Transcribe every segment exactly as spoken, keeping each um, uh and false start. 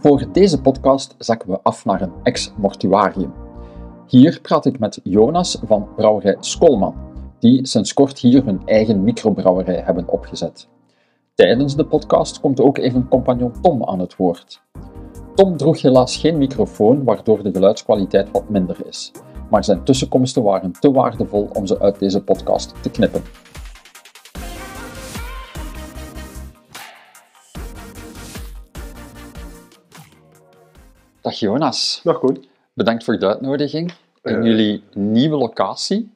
Voor deze podcast zakken we af naar een ex-mortuarium. Hier praat ik met Jonas van Brouwerij Skøll/Mann, die sinds kort hier hun eigen microbrouwerij hebben opgezet. Tijdens de podcast komt ook even compagnon Tom aan het woord. Tom droeg helaas geen microfoon, waardoor de geluidskwaliteit wat minder is. Maar zijn tussenkomsten waren te waardevol om ze uit deze podcast te knippen. Dag Jonas. Dag Koen. Bedankt voor de uitnodiging in uh, jullie nieuwe locatie.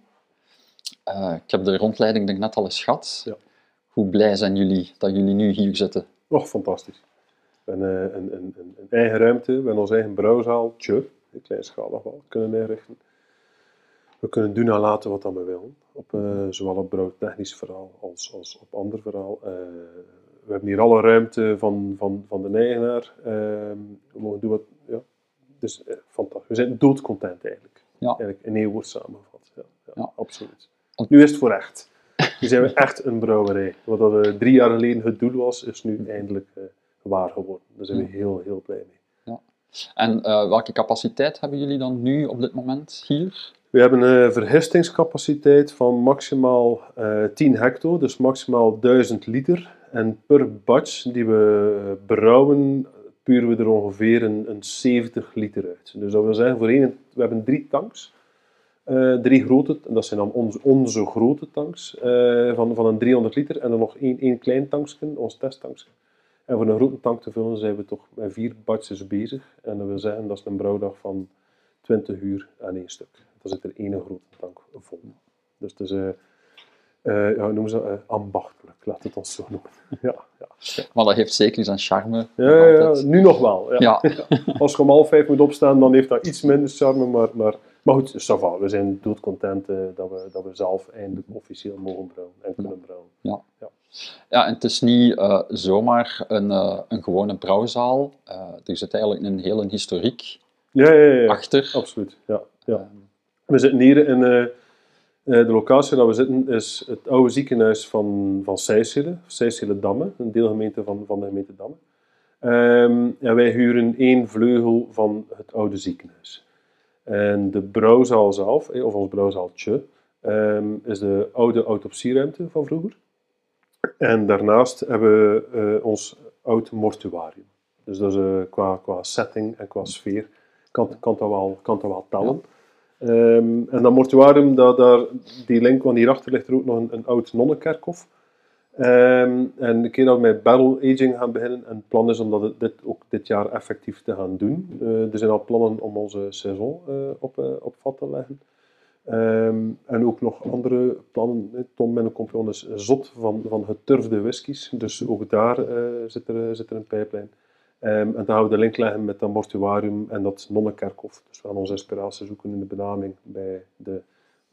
Uh, ik heb de rondleiding denk net al eens gehad. Ja. Hoe blij zijn jullie dat jullie nu hier zitten? Och, fantastisch. Een, een, een, een eigen ruimte, we hebben onze eigen brouwzaal, tje, een kleinschalig wel, kunnen inrichten. We kunnen doen en laten wat dan we willen, op, uh, zowel op brouwtechnisch verhaal als, als op ander verhaal. Uh, we hebben hier alle ruimte van, van, van de eigenaar. Uh, we mogen doen wat, ja. Dus uh, fantastisch. We zijn doodcontent eigenlijk. Ja. Eigenlijk in één woord samengevat. Ja, ja, ja. Absoluut. Nu is het voor echt. Nu zijn we echt een brouwerij. Wat dat uh, drie jaar geleden het doel was, is nu eindelijk uh, waar geworden. Daar zijn we heel, heel blij mee. Ja. En uh, welke capaciteit hebben jullie dan nu op dit moment hier? We hebben een verhistingscapaciteit van maximaal uh, tien hecto, dus maximaal duizend liter. En per batch die we brouwen, puren we er ongeveer een, een zeventig liter uit. Dus dat wil zeggen, voor één, we hebben drie tanks. Uh, drie grote, en dat zijn dan onze, onze grote tanks uh, van, van een driehonderd liter. En dan nog één, één klein tankje, ons testtankje. En voor een grote tank te vullen zijn we toch met vier batches bezig. En dat wil zeggen, dat is een brouwdag van twintig uur aan één stuk. Dan zit er één grote tank vol. Dus het is, uh, uh, ja, noemen ze dat, uh, ambachtelijk, laat het ons zo noemen. Ja, ja, ja. Maar dat heeft zeker zijn charme. Ja, ja, nu nog wel. Ja. Ja. Ja. Als je om half vijf moet opstaan, dan heeft dat iets minder charme. Maar, maar, maar goed, ça va. We zijn doodcontent uh, dat, we, dat we zelf eindelijk officieel mogen brouwen en kunnen brouwen. Ja. Ja. Ja, en het is niet uh, zomaar een, uh, een gewone brouwzaal. Uh, er zit eigenlijk een hele historiek ja, ja, ja, ja. achter. Absoluut, ja. Ja. Um, we zitten hier in uh, de locatie waar we zitten, is het oude ziekenhuis van, van Sijselen, Sijsele-Damme, een deelgemeente van, van de gemeente Damme. Um, en wij huren één vleugel van het oude ziekenhuis. En de brouwzaal zelf, of ons brouwzaaltje, um, is de oude autopsieruimte van vroeger. En daarnaast hebben we uh, ons oud mortuarium. Dus dat is, uh, qua, qua setting en qua sfeer kan, kan, dat, wel, kan dat wel tellen. Ja. Um, en dat mortuarium, dat, daar, die link, want hierachter ligt er ook nog een, een oud nonnenkerkhof. Um, en de keer dat we met barrel aging gaan beginnen, en het plan is om dat dit, ook dit jaar effectief te gaan doen. Uh, er zijn al plannen om onze saison uh, op, uh, op vat te leggen. Um, en ook nog andere plannen. Tom, mijn compagnon, is zot van, van geturfde whiskies. Dus ook daar uh, zit, er, zit er een pijplijn. Um, en dan gaan we de link leggen met dat mortuarium en dat nonnenkerkhof. Dus we gaan onze inspiratie zoeken in de benaming bij de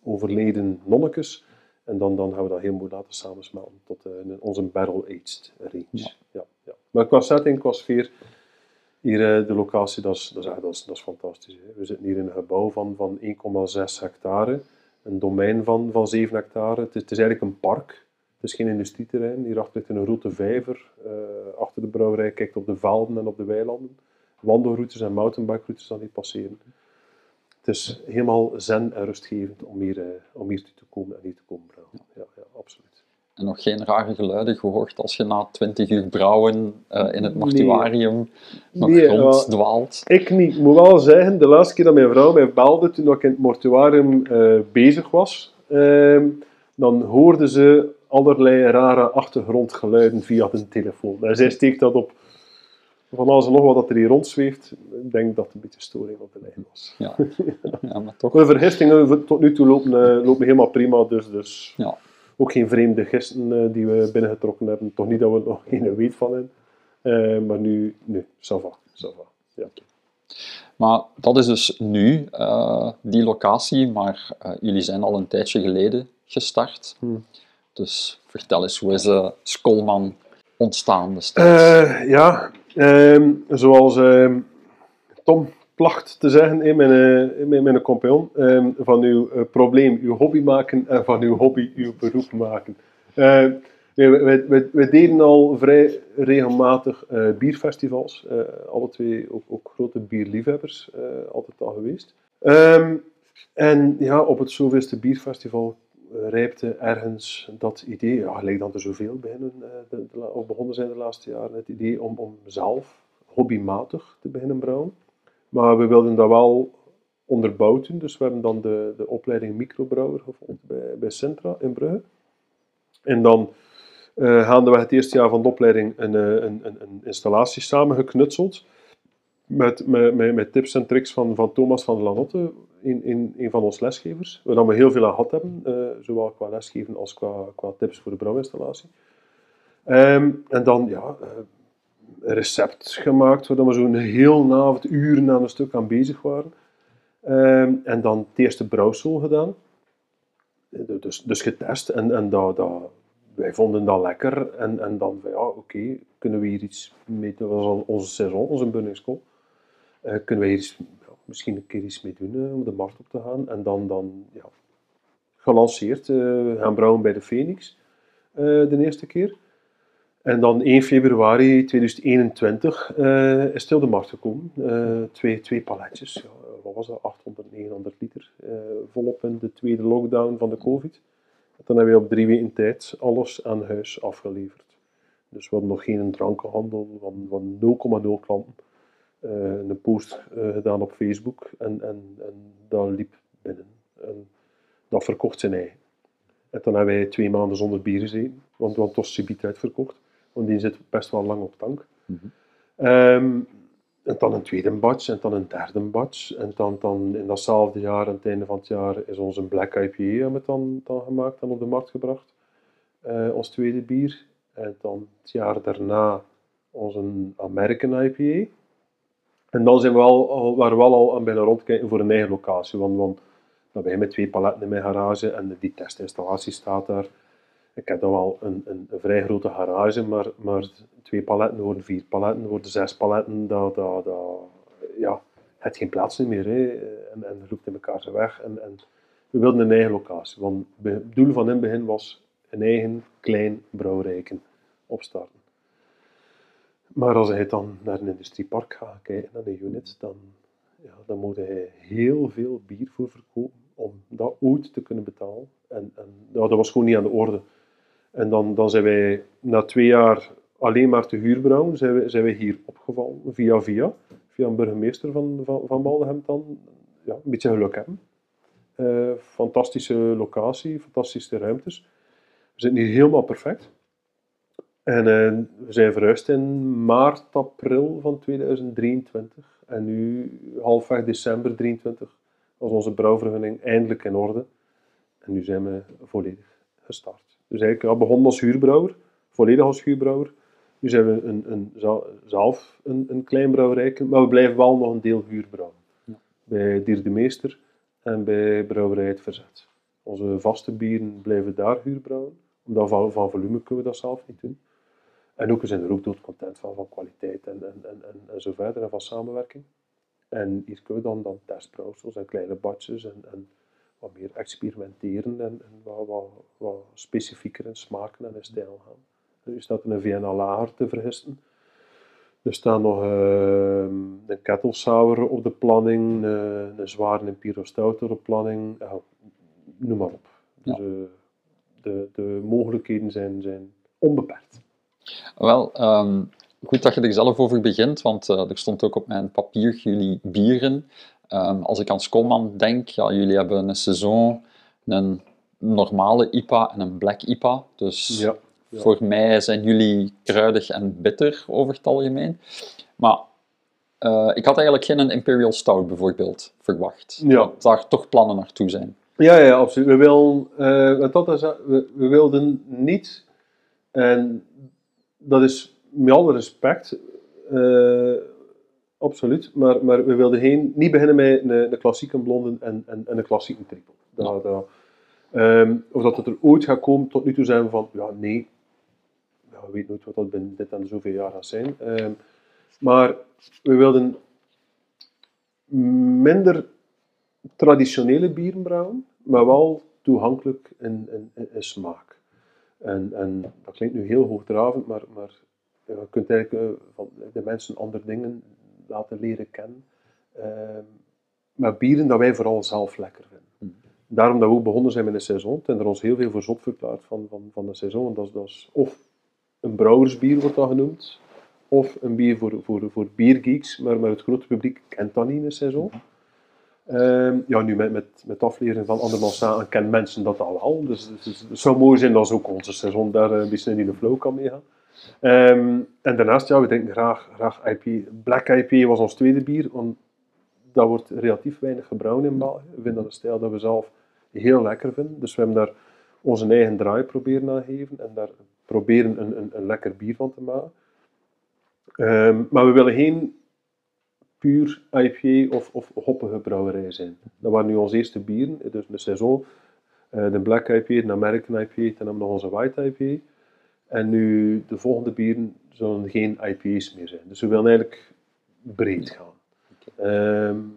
overleden nonnekes. En dan, dan gaan we dat heel mooi laten samensmelten tot uh, onze barrel-aged range. Ja. Ja, ja. Maar qua setting, qua sfeer, hier, de locatie, dat is, dat is, dat is, dat is fantastisch. Hè. We zitten hier in een gebouw van, van één komma zes hectare, een domein van, van zeven hectare. Het is, het is eigenlijk een park, het is geen industrieterrein. Hierachter ligt een grote vijver, uh, achter de brouwerij kijkt op de velden en op de weilanden. Wandelroutes en mountainbikeroutes dan die passeren. Het is helemaal zen en rustgevend om hier, uh, om hier te komen en hier te komen brouwen. Ja, ja, absoluut. En nog geen rare geluiden gehoord als je na twintig uur brouwen uh, in het mortuarium nee. nog nee, ronddwaalt? Uh, ik niet. Ik moet wel zeggen, de laatste keer dat mijn vrouw mij belde toen ik in het mortuarium uh, bezig was, uh, dan hoorde ze allerlei rare achtergrondgeluiden via de telefoon. En zij steekt dat op van alles en nog wat dat er hier rondzweeft. Ik denk dat het een beetje storing op de lijn was. Ja, ja, maar toch. De vergistingen tot nu toe lopen, uh, lopen helemaal prima, dus... dus... Ja. Ook geen vreemde gisten uh, die we binnengetrokken hebben. Toch niet dat we er nog geen weet van hebben. Uh, maar nu, nu, ça va, ça va. Ja. Maar dat is dus nu, uh, die locatie. Maar uh, jullie zijn al een tijdje geleden gestart. Hmm. Dus vertel eens, hoe is uh, Skøll/Mann ontstaan destijds? Uh, ja, um, zoals uh, Tom placht te zeggen in mijn, in mijn compagnon, um, van uw uh, probleem uw hobby maken en van uw hobby uw beroep maken. Uh, Nee, we, we, we deden al vrij regelmatig uh, bierfestivals. Uh, alle twee ook, ook grote bierliefhebbers, uh, altijd al geweest. Um, en ja, op het zoveelste bierfestival rijpte ergens dat idee, ja, gelijk dat er zoveel beginnen, uh, de, de, of begonnen zijn de laatste jaren, het idee om, om zelf hobbymatig te beginnen brouwen. Maar we wilden dat wel onderbouwd doen, dus we hebben dan de, de opleiding microbrouwer gevolgd bij, bij Sintra in Brugge. En dan uh, gaandeweg het eerste jaar van de opleiding een, een, een, een installatie samengeknutseld met, met, met tips en tricks van, van Thomas van de Lanotte, een, een, een van onze lesgevers, waar we heel veel aan gehad hebben, uh, zowel qua lesgeven als qua, qua tips voor de brouwinstallatie. Um, en dan, ja... Uh, een recept gemaakt, waar we zo'n heel avond, uren aan een stuk aan bezig waren. Um, en dan het eerste brouwsel gedaan. Dus, dus getest. En, en dat, dat, wij vonden dat lekker. En, en dan van ja, oké, okay, kunnen we hier iets mee doen? Dat was al onze saison, onze bundingskool. Uh, kunnen we hier iets, ja, misschien een keer iets mee doen uh, om de markt op te gaan? En dan, dan ja, gelanceerd. Uh, we gaan brouwen bij de Fenix uh, de eerste keer. En dan één februari tweeduizend eenentwintig uh, is stil de markt gekomen. Uh, twee, twee paletjes, ja, wat was dat? achthonderd, negenhonderd liter. Uh, volop in de tweede lockdown van de COVID. En dan hebben we op drie weken tijd alles aan huis afgeleverd. Dus we hadden nog geen drankenhandel van, van nul komma nul klanten. Uh, een post uh, gedaan op Facebook en, en, en dat liep binnen. En dat verkocht zijn eigen. En dan hebben wij twee maanden zonder bier gezeten, want we hadden toch subiet uitverkocht. Want die zit best wel lang op tank. Mm-hmm. um, en dan een tweede batch, en dan een derde batch. En dan, dan in datzelfde jaar, aan het einde van het jaar, is ons een Black I P A met dan, dan gemaakt en op de markt gebracht. Uh, ons tweede bier. En dan het jaar daarna onze American I P A. En dan zijn we al, al, waren we wel al aan bijna rondkijken voor een eigen locatie. Want, want dan ben je met twee paletten in mijn garage en die testinstallatie staat daar. Ik heb dan wel een, een, een vrij grote garage, maar, maar twee paletten worden vier paletten, worden zes paletten. Dat, dat, dat, ja, het geen plaats meer, hè. En, en roept in elkaar zijn weg. En, en we wilden een eigen locatie, want het doel van in het begin was een eigen klein brouwerijken opstarten. Maar als hij dan naar een industriepark gaat kijken, naar de unit, dan, ja, dan moet hij heel veel bier voor verkopen om dat ooit te kunnen betalen. En, en ja, dat was gewoon niet aan de orde. En dan, dan zijn wij na twee jaar alleen maar te huurbrouwen, zijn wij, zijn wij hier opgevallen, via via, via een burgemeester van, van, van Maldegem dan. Ja, een beetje geluk hebben. Uh, fantastische locatie, fantastische ruimtes. We zitten hier helemaal perfect. En uh, we zijn verhuisd in maart, april van tweeduizend drieëntwintig. En nu, halfweg december drieëntwintig, was onze brouwvergunning eindelijk in orde. En nu zijn we volledig gestart. Dus eigenlijk, ja, begonnen als huurbrouwer, volledig als huurbrouwer. Nu zijn we een, een, zelf een, een klein brouwerij, maar we blijven wel nog een deel huurbrouwen. Ja. Bij Dier de Meester en bij Brouwerij het Verzet. Onze vaste bieren blijven daar huurbrouwen, omdat van, van volume kunnen we dat zelf niet doen. En ook, we zijn er ook doodcontent van, van kwaliteit en, en, en, en, en zo verder, en van samenwerking. En hier kunnen we dan, dan testbrouwsels en kleine batches en, en wat meer experimenteren en, en wat, wat, wat specifieker in smaken en in stijl gaan. Nu staat er een V N A lager te vergisten. Er staan nog uh, een kettle sour op de planning, uh, een zware imperial stout op de planning, uh, noem maar op. Dus, ja. uh, de, de mogelijkheden zijn, zijn onbeperkt. Wel, um, goed dat je er zelf over begint, want uh, er stond ook op mijn papier jullie bieren. Um, als ik aan Skøll/Mann denk, ja, jullie hebben een saison, een normale I P A en een black I P A. Dus ja, ja. Voor mij zijn jullie kruidig en bitter over het algemeen. Maar uh, ik had eigenlijk geen Imperial Stout bijvoorbeeld verwacht. Ja. Dat daar toch plannen naartoe zijn. Ja, ja, absoluut. We, wil, uh, dat is, we, we wilden niet, en dat is met alle respect... Uh, Absoluut, maar, maar we wilden geen, niet beginnen met een, een klassieke blonde en, en, en een klassieke triple. Dat, dat, um, of dat het er ooit gaat komen, tot nu toe zijn we van, ja, nee, ja, we weten nooit wat dat binnen dit en zoveel jaar gaat zijn. Um, maar we wilden minder traditionele bieren brouwen, maar wel toegankelijk in, in, in, in smaak. En, en dat klinkt nu heel hoogdravend, maar, maar je kunt eigenlijk uh, van de mensen andere dingen laten leren kennen. Uh, maar bieren dat wij vooral zelf lekker vinden. Mm. Daarom dat we ook begonnen zijn met een saison. En er ons heel veel voor zot verklaard van, van, van de saison. Dat is, dat is of een brouwersbier wordt dat genoemd, of een bier voor, voor, voor biergeeks, maar, maar het grote publiek kent dat niet in een saison. Mm. Uh, ja, nu met, met, met aflevering van andermans zaken kennen mensen dat al wel. Dus, dus het zou mooi zijn dat ze ook onze seizoen daar een beetje in de flow kan meegaan. Um, en daarnaast, ja, we drinken graag, graag I P A. Black I P A was ons tweede bier, want dat wordt relatief weinig gebrouwen in België. We vinden dat een stijl dat we zelf heel lekker vinden. Dus we hebben daar onze eigen draai proberen aan te geven en daar proberen een, een, een lekker bier van te maken. Um, maar we willen geen puur I P A of, of hoppige brouwerij zijn. Dat waren nu onze eerste bieren, dus de saison, de Black I P A, de American I P A, en dan nog onze White I P A. En nu de volgende bieren zullen geen I P A's meer zijn. Dus we willen eigenlijk breed gaan. Okay. Um,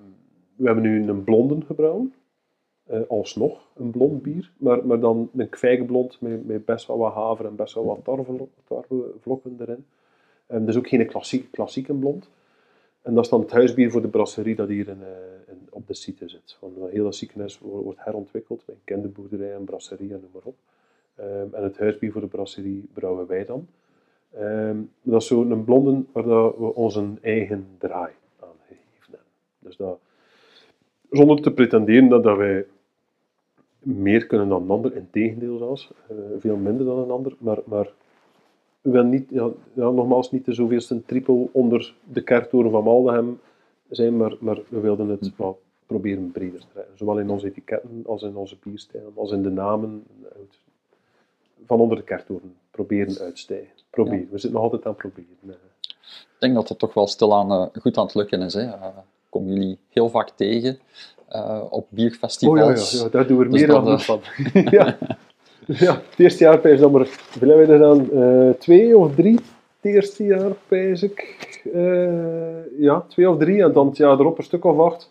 we hebben nu een blonden gebrouwen, uh, alsnog een blond bier, maar, maar dan een kwijgeblond met, met best wel wat haver en best wel wat tarwe, tarwevlokken erin. Um, dus ook geen klassieke, klassieke blond. En dat is dan het huisbier voor de brasserie dat hier in, uh, in, op de site zit. Want een hele ziekenhuis wordt herontwikkeld met kinderboerderij en brasserie en noem maar op. Um, en het huisbier voor de brasserie brouwen wij dan. Um, dat is zo'n blonde waar we onze eigen draai aan gegeven hebben. Dus dat, zonder te pretenderen dat, dat wij meer kunnen dan een ander, integendeel zelfs, uh, veel minder dan een ander, maar... maar we willen niet, ja, ja, nogmaals niet de zoveelste triple onder de kerktoren van Maldegem zijn, maar, maar we wilden het mm. wel proberen breder te trekken. Zowel in onze etiketten, als in onze bierstijlen, als in de namen. Uit, van onder de kerktoren proberen uitstijgen. Proberen. Ja. We zitten nog altijd aan proberen. Ik denk dat het toch wel stilaan uh, goed aan het lukken is. Hè? Uh, komen jullie heel vaak tegen uh, op bierfestivals. Oh, ja, ja, ja, daar doen we er dus meer dan, dan van. Ja. Ja, het eerste jaar pijs dan maar, veel hebben we er dan uh, twee of drie, het eerste jaar pijs ik, uh, ja, twee of drie, en dan het jaar erop een stuk of acht.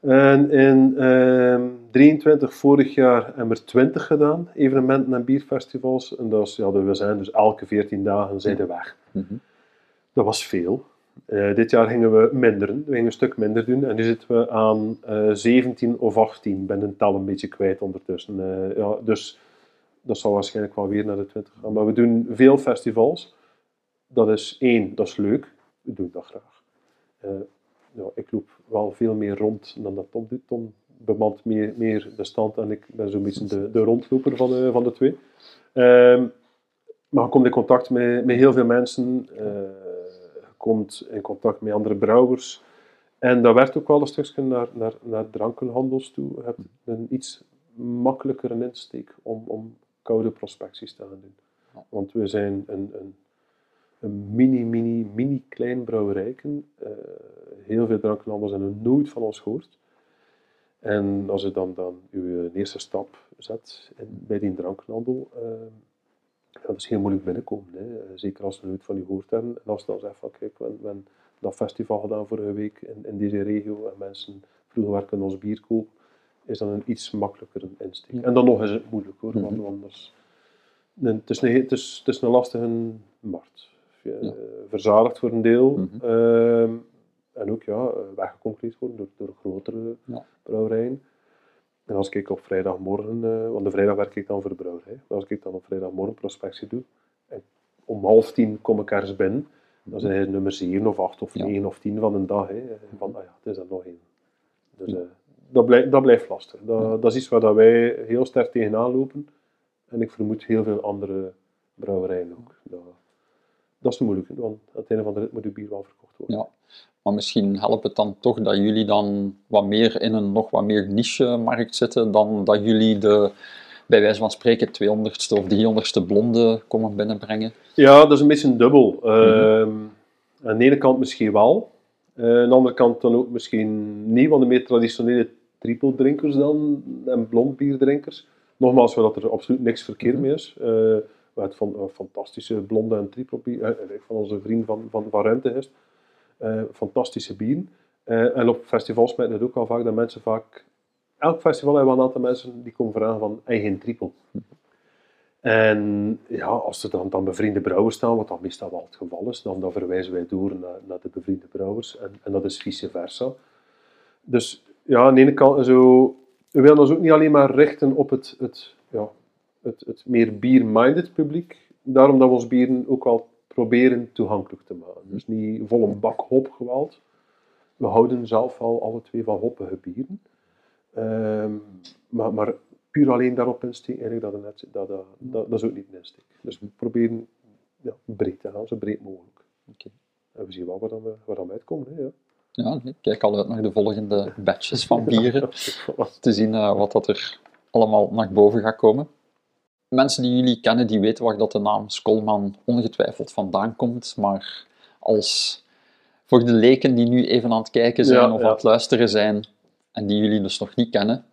En in uh, drieëntwintig vorig jaar hebben we er twintig gedaan, evenementen en bierfestivals, en dat is, ja, we zijn dus elke veertien dagen zijn we weg. Mm-hmm. Dat was veel. Uh, dit jaar gingen we minderen, we gingen een stuk minder doen en nu zitten we aan uh, zeventien of achttien, ik ben de tel een beetje kwijt ondertussen. Uh, ja, dus dat zal waarschijnlijk wel weer naar de twintig gaan. Maar we doen veel festivals. Dat is één, dat is leuk. We doen dat graag. Uh, nou, ik loop wel veel meer rond dan dat Tom doet. Tom bemant meer, meer de stand en ik ben zo'n beetje de, de rondloper van de, van de twee. Uh, maar je komt in contact met, met heel veel mensen. Uh, je komt in contact met andere brouwers. En dat werkt ook wel een stukje naar, naar, naar drankenhandels toe. Je hebt een iets makkelijker een insteek om, om koude prospecties te gaan doen. Want we zijn een, een, een mini, mini, mini klein brouwerijken. Uh, heel veel drankenhandels hebben nooit van ons gehoord. En als je dan, dan uw eerste stap zet in, bij die drankenhandel, uh, dat is heel moeilijk binnenkomen. Hè. Zeker als ze nooit van u gehoord hebben. En als ze dan zeggen van kijk, we hebben dat festival gedaan vorige week in, in deze regio en mensen vroegen waar kunnen ons bier kopen, is dan een iets makkelijker insteek. Ja. En dan nog is het moeilijk hoor, want anders... Het is een, het is, het is een lastige markt. Ja. Verzadigd voor een deel. Mm-hmm. uh, en ook ja, weggeconcreteerd worden door, door grotere ja. brouwerijen. En als ik op vrijdagmorgen, uh, want de vrijdag werk ik dan voor de brouwerij, maar als ik dan op vrijdagmorgen prospectie doe, en om half tien kom ik ergens binnen, dan zijn het nummer zeven of acht of negen ja. of tien van een dag. Hè. Van, ah ja, het is er nog één. Dus... Uh, Dat blijft, dat blijft lastig. Dat, ja. dat is iets waar dat wij heel sterk tegenaan lopen. En ik vermoed heel veel andere brouwerijen ook. Dat, dat is moeilijk, want aan het einde van de rit moet uw bier wel verkocht worden. Ja, maar misschien helpt het dan toch dat jullie dan wat meer in een nog wat meer niche-markt zitten dan dat jullie de, bij wijze van spreken, tweehonderdste of driehonderdste blonde komen binnenbrengen. Ja, dat is een beetje dubbel. Mm-hmm. Uh, aan de ene kant misschien wel. Uh, aan de andere kant dan ook misschien niet, want de meer traditionele tripeldrinkers dan, en blondbierdrinkers. Nogmaals, waar er absoluut niks verkeerd mee is. Uh, we hebben van, uh, fantastische blonde en tripelbier, uh, van onze vriend van, van, van Ruimtegist. Uh, fantastische bieren. Uh, en op festivals merk je het ook al vaak, dat mensen vaak... Elk festival hebben we een aantal mensen die komen vragen van, eigen tripel. En ja, als er dan, dan bevriende brouwers staan, wat dan meestal wel het geval is, dan, dan verwijzen wij door naar, naar de bevriende brouwers. En, en dat is vice versa. Dus ja, aan de ene kant, zo, we willen ons ook niet alleen maar richten op het, het, ja, het, het meer beer-minded publiek. Daarom dat we ons bieren ook wel proberen toegankelijk te maken. Dus niet vol een bak hopgeweld. We houden zelf al alle twee van hoppige bieren. Um, maar, maar puur alleen daarop insteken, dat, dat, dat, dat, dat is ook niet een insteek. Dus we proberen ja, breed te gaan, zo breed mogelijk. Okay. En we zien wel waar dan we, waar dan we uitkomen. Hè, ja. Ja, ik kijk al uit naar de volgende batches van bieren. Te zien uh, wat dat er allemaal naar boven gaat komen. Mensen die jullie kennen, die weten waar dat de naam Skøll/Mann ongetwijfeld vandaan komt. Maar als voor de leken die nu even aan het kijken zijn ja, of ja. aan het luisteren zijn en die jullie dus nog niet kennen.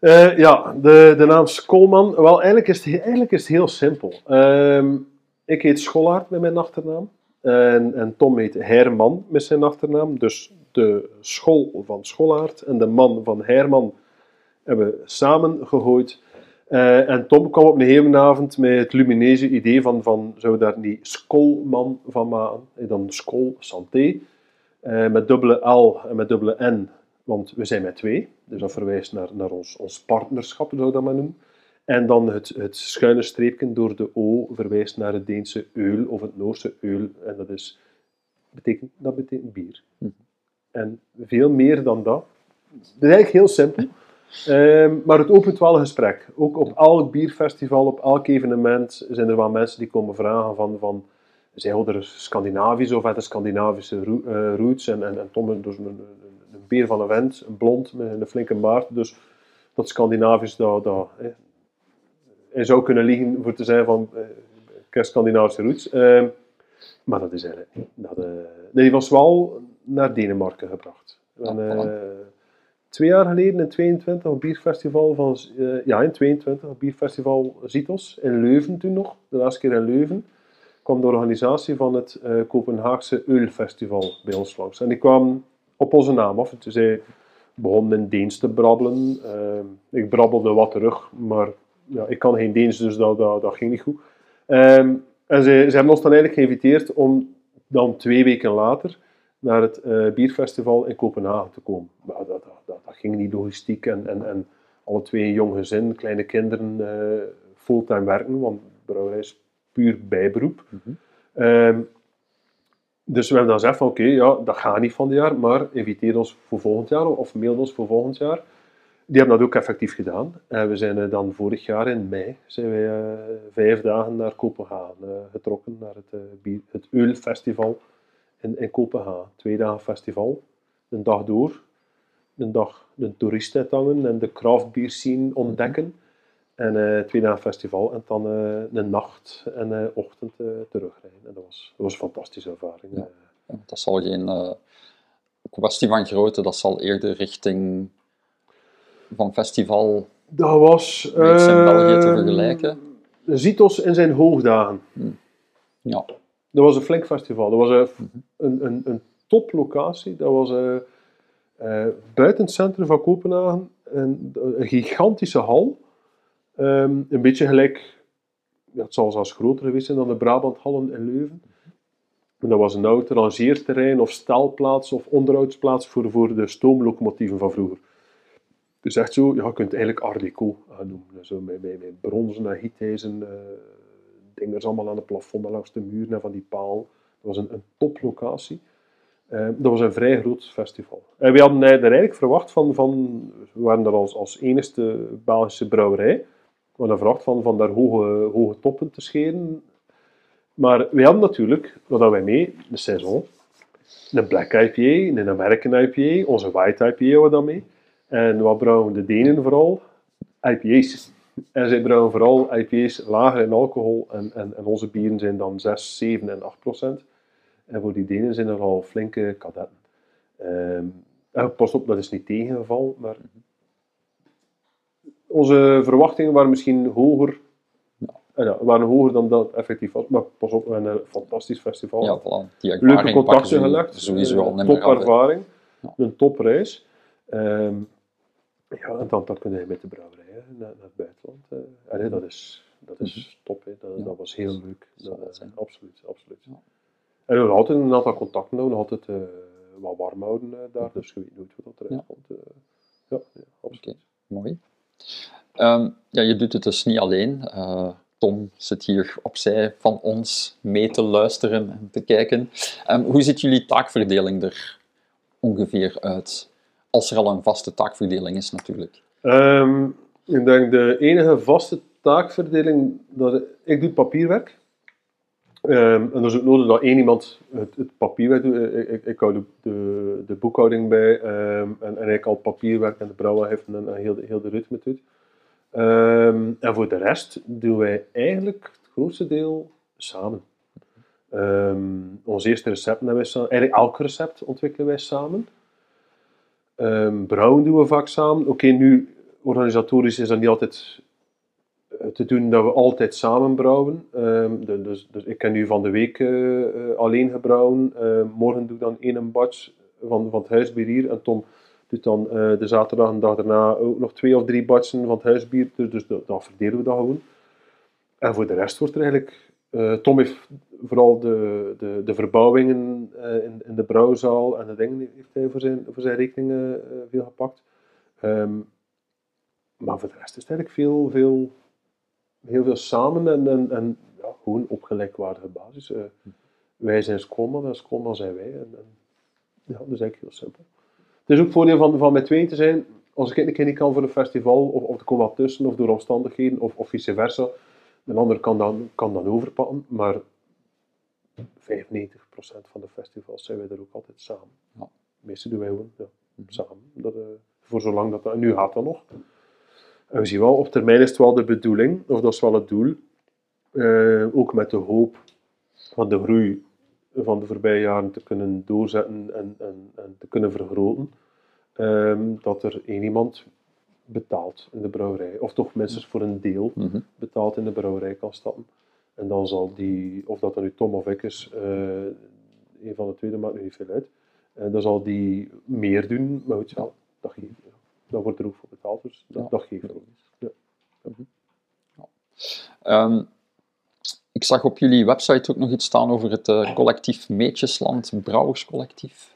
Uh, ja, de, de naam Skøll/Mann. Wel, eigenlijk is het, eigenlijk is het heel simpel. Uh, ik heet Schollaert met mijn achternaam. En, en Tom heet Herman met zijn achternaam. Dus de school van Schollaert en de man van Herman hebben we samen gegooid. Uh, en Tom kwam op een hele avond met het lumineuze idee van, van zouden we daar niet Skøll/Mann van maken? En dan Skøll, santé, uh, met dubbele L en met dubbele N, want we zijn met twee. Dus dat verwijst naar, naar ons, ons partnerschap, zou dat maar noemen. En dan het, het schuine streepje door de O verwijst naar het Deense Øl of het Noorse Øl. En dat, is, betekent, dat betekent bier. Mm-hmm. En veel meer dan dat. Het is eigenlijk heel simpel. Um, maar het opent wel een gesprek. Ook op elk bierfestival, op elk evenement zijn er wel mensen die komen vragen van, van zijn er Scandinavische of uit Scandinavische ro- uh, roots en, en, en Tom dus een, een, een beer van een vent, een blond met een flinke baard, dus dat Scandinavisch dat, dat eh, hij zou kunnen liegen voor te zijn van eh, ik heb Scandinavische roots, uh, maar dat is eigenlijk niet. Dat, uh, nee, die was wel naar Denemarken gebracht. En, uh, Twee jaar geleden in tweeëntwintig op bierfestival van uh, ja in tweeëntwintig op bierfestival Zitos in Leuven toen nog de laatste keer in Leuven kwam de organisatie van het uh, Kopenhaagse Eulfestival bij ons langs en die kwam op onze naam af. Dus zij begon in Deens te brabbelen. Uh, ik brabbelde wat terug, maar ja, ik kan geen Deens, dus dat, dat, dat ging niet goed. Um, en ze, ze hebben ons dan eigenlijk geïnviteerd om dan twee weken later naar het uh, bierfestival in Kopenhagen te komen. Nou, dat, dat, dat, dat ging niet logistiek en, en, en alle twee een jong gezin, kleine kinderen, uh, fulltime werken, want brouwerij is puur bijberoep. Mm-hmm. Um, dus we hebben dan gezegd van oké, okay, ja, dat gaat niet van dit jaar, maar inviteer ons voor volgend jaar of mail ons voor volgend jaar. Die hebben dat ook effectief gedaan. Uh, we zijn uh, dan vorig jaar in mei zijn wij, uh, vijf dagen naar Kopenhagen uh, getrokken, naar het, uh, bier, het Ølfestival. In, in Kopenhagen, twee dagen festival, een dag door, een dag de toeristen hangen en de craftbier scene ontdekken, en uh, twee dagen festival en dan uh, een nacht en uh, ochtend uh, terugrijden. En dat was, dat was een fantastische ervaring. Ja. Ja, dat zal geen uh, kwestie van grootte, dat zal eerder richting van festival dat was, uh, in België te vergelijken. Zitos in zijn hoogdagen. Ja. Dat was een flink festival. Dat was een, een, een, een toplocatie. Dat was een, uh, buiten het centrum van Kopenhagen. Een, een gigantische hal. Um, een beetje gelijk... Ja, het zal zelfs groter geweest zijn dan de Brabant-hallen in Leuven. En dat was een oud rangeerterrein of stalplaats of onderhoudsplaats voor, voor de stoomlocomotieven van vroeger. Dus echt zo... Ja, je kunt het eigenlijk Art Deco gaan noemen. Zo met, met, met bronzen en gietijzen... Uh, dingers allemaal aan het plafond, langs de muur en van die paal. Dat was een, een toplocatie. Uh, dat was een vrij groot festival. En we hadden er eigenlijk verwacht van, van we waren daar als, als enigste Belgische brouwerij, we hadden verwacht van, van daar hoge, hoge toppen te scheren. Maar we hadden natuurlijk, wat hadden wij mee? De saison. Een Black I P A, een American I P A, onze White I P A hadden we dan mee. En wat brouwen de Denen vooral? I P A's. En zij brouwen vooral I P A's lager in alcohol en, en, en onze bieren zijn dan zes, zeven en acht procent. En voor die Denen zijn er al flinke kadetten. Um, en pas op, dat is niet tegengeval, maar onze verwachtingen waren misschien hoger, ja. Ja, waren hoger dan dat effectief was. Maar pas op, we hebben een fantastisch festival. Ja, voilà. Die leuke contacten gelegd, een topervaring, ja. Een topreis. Um, Ja, en dan, dan kun je met de brouwerij hè, naar, naar het buitenland. Uh, allee, dat is Dat is mm-hmm. top, hè. Dat, ja. dat was heel leuk. Dat, dat zijn. Absoluut, absoluut. Ja. En we hadden een aantal contacten houden, we hadden het uh, wat warm houden uh, daar, dus je weet nooit wat dat eruit ja. komt. Uh, ja, ja, absoluut. Okay. Mooi. Um, ja, je doet het dus niet alleen. Uh, Tom zit hier opzij van ons mee te luisteren en te kijken. Um, hoe ziet jullie taakverdeling er ongeveer uit? Als er al een vaste taakverdeling is natuurlijk. Um, ik denk de enige vaste taakverdeling, dat ik doe papierwerk. Um, en er is ook nodig dat één iemand het, het papierwerk doet. Ik, ik, ik hou de, de, de boekhouding bij um, en, en eigenlijk al papierwerk en de brouwheften en, en heel, de, heel de ritme doet. Um, en voor de rest doen wij eigenlijk het grootste deel samen. Um, ons eerste recept hebben wij samen. Eigenlijk elk recept ontwikkelen wij samen. Um, brouwen doen we vaak samen. Oké, okay, nu organisatorisch is dat niet altijd te doen dat we altijd samen brouwen. Um, dus, dus ik kan nu van de week uh, alleen gebrouwen. Uh, morgen doe ik dan één batch van, van het huisbier hier. En Tom doet dan uh, de zaterdag en dag daarna ook nog twee of drie batchen van het huisbier. Dus, dus dat, dat verdelen we dat gewoon. En voor de rest wordt er eigenlijk... Uh, Tom heeft vooral de, de, de verbouwingen uh, in, in de brouwzaal en de dingen heeft hij voor zijn, voor zijn rekening uh, veel gepakt. Um, maar voor de rest is het eigenlijk veel... veel heel veel samen en, en, en ja, gewoon op gelijkwaardige basis. Uh, wij zijn Skøll/Mann en Skøll/Mann zijn wij. En, en, ja, dat is eigenlijk heel simpel. Het is ook het voordeel van, van met tweeën te zijn. Als ik een keer niet kan voor een festival, of, of er komt wat tussen, of door omstandigheden, of, of vice versa. Een ander kan dan, kan dan overpakken, maar vijfennegentig procent van de festivals zijn wij er ook altijd samen. Ja. De meeste doen wij gewoon ja, samen. Dat, uh, voor zolang dat dat... Nu gaat dat nog. En we zien wel, op termijn is het wel de bedoeling, of dat is wel het doel, eh, ook met de hoop van de groei van de voorbije jaren te kunnen doorzetten en, en, en te kunnen vergroten, eh, dat er één iemand betaalt in de brouwerij, of toch minstens voor een deel betaalt in de brouwerij kan stappen. En dan zal die, of dat dan nu Tom of ik is, eh, een van de tweede maakt nu niet veel uit, eh, dan zal die meer doen, maar goed, ja, dat geeft ja. Dan wordt er ook voor betaald, dus dat, ja. dat geeft ook iets. Ja. Ja. Um, ik zag op jullie website ook nog iets staan over het uh, collectief Meetjesland Brouwerscollectief.